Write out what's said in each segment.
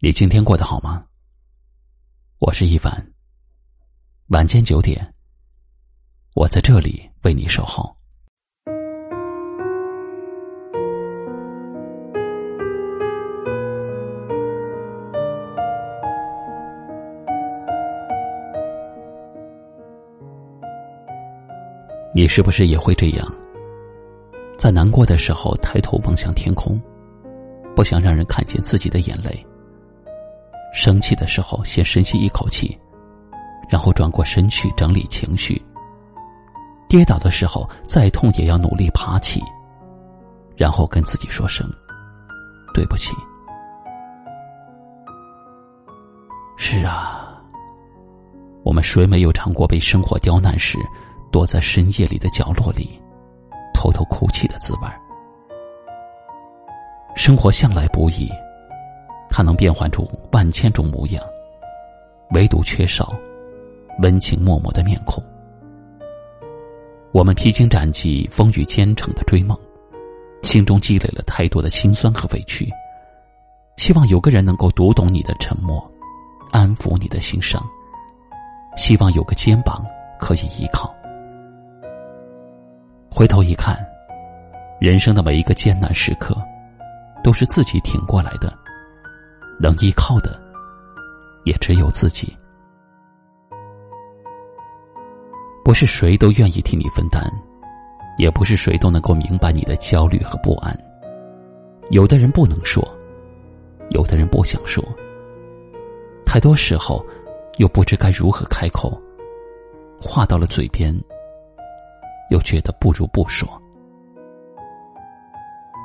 你今天过得好吗？我是一凡，晚间9点，我在这里为你守候。你是不是也会这样，在难过的时候抬头望向天空，不想让人看见自己的眼泪，生气的时候先深吸一口气，然后转过身去整理情绪，跌倒的时候再痛也要努力爬起，然后跟自己说声对不起。是啊，我们谁没有尝过被生活刁难时躲在深夜里的角落里偷偷哭泣的滋味。生活向来不易，它能变换出万千种模样，唯独缺少温情脉脉的面孔。我们披荆斩棘，风雨兼程的追梦，心中积累了太多的辛酸和委屈，希望有个人能够读懂你的沉默，安抚你的心伤，希望有个肩膀可以依靠。回头一看，人生的每一个艰难时刻都是自己挺过来的，能依靠的也只有自己。不是谁都愿意替你分担，也不是谁都能够明白你的焦虑和不安。有的人不能说，有的人不想说，太多时候又不知该如何开口，话到了嘴边又觉得不如不说。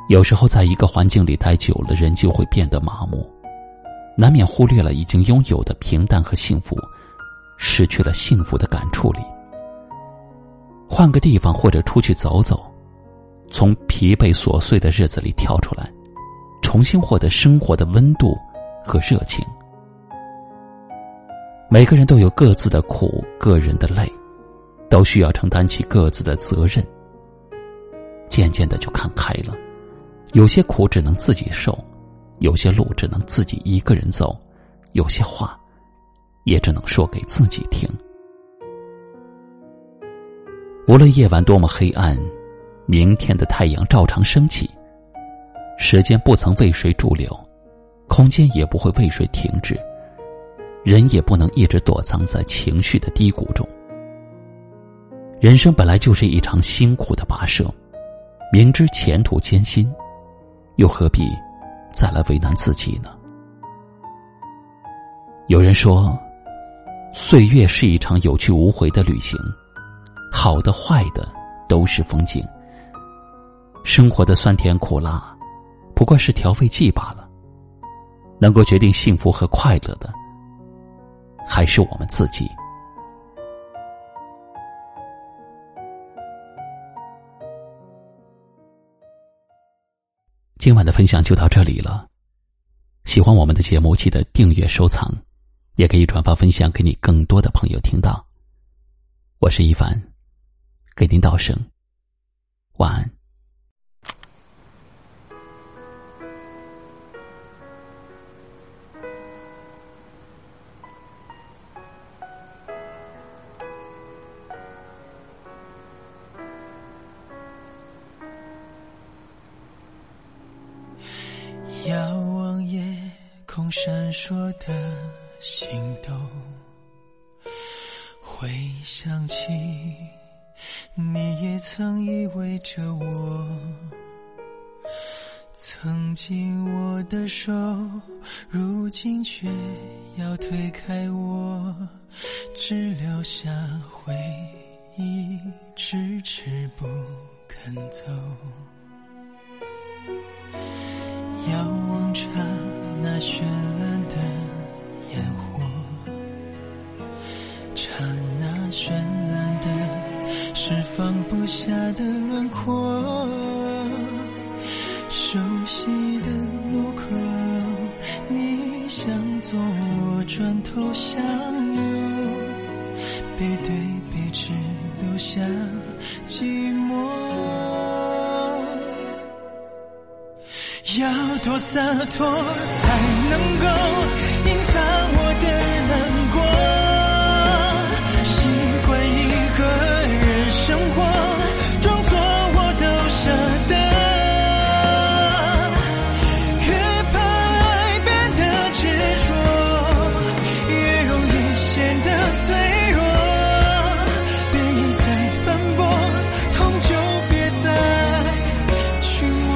有时候在一个环境里待久了，人就会变得麻木，难免忽略了已经拥有的平淡和幸福，失去了幸福的感触力。换个地方或者出去走走，从疲惫琐碎的日子里跳出来，重新获得生活的温度和热情。每个人都有各自的苦，个人的累，都需要承担起各自的责任。渐渐的就看开了，有些苦只能自己受，有些路只能自己一个人走，有些话也只能说给自己听。无论夜晚多么黑暗，明天的太阳照常升起，时间不曾为谁驻留，空间也不会为谁停止，人也不能一直躲藏在情绪的低谷中。人生本来就是一场辛苦的跋涉，明知前途艰辛，又何必再来为难自己呢？有人说，岁月是一场有去无回的旅行，好的坏的都是风景。生活的酸甜苦辣不过是调味剂罢了，能够决定幸福和快乐的还是我们自己。今晚的分享就到这里了，喜欢我们的节目记得订阅收藏，也可以转发分享给你更多的朋友听到。我是一凡，给您道声晚安。遥望夜空闪烁的星斗，回想起你也曾依偎着我，曾经我的手如今却要推开我，只留下回忆迟迟不肯走。遥望刹那绚烂的烟火，刹那绚烂的是放不下的轮廓，熟悉的路口，你向左我转头向右，背对背只留下寂寞。要多洒脱，才能够隐藏我的难过。习惯一个人生活，装作我都舍得，越怕爱变得执着，越容易显得脆弱。别一再反驳，痛就别再去摸。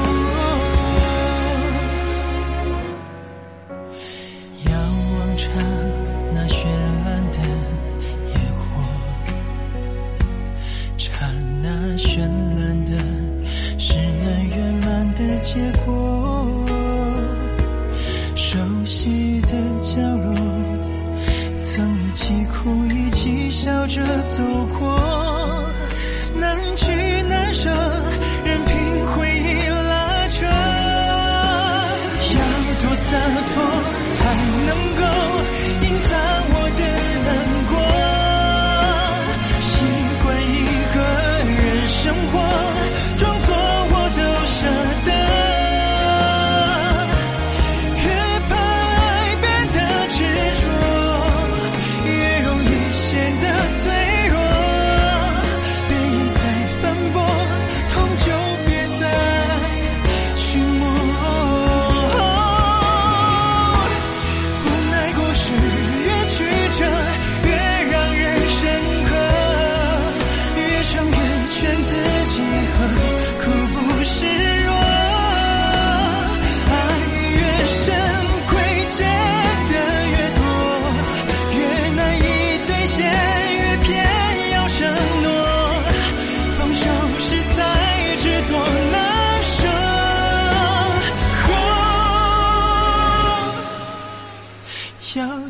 走过难聚难舍，任凭回忆拉扯。要多洒脱，才能够隐藏我的难过。习惯一个人生活，装作我都舍得，越怕爱变得执着，越容易显得脆弱。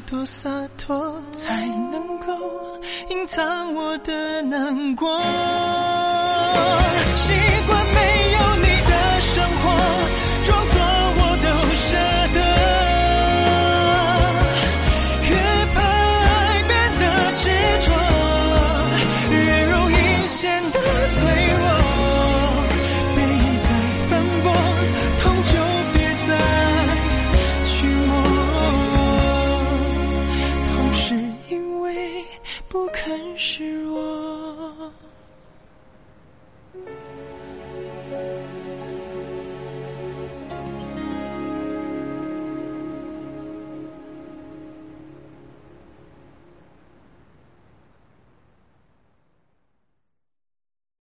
多洒脱，才能够隐藏我的难过。习惯没有你。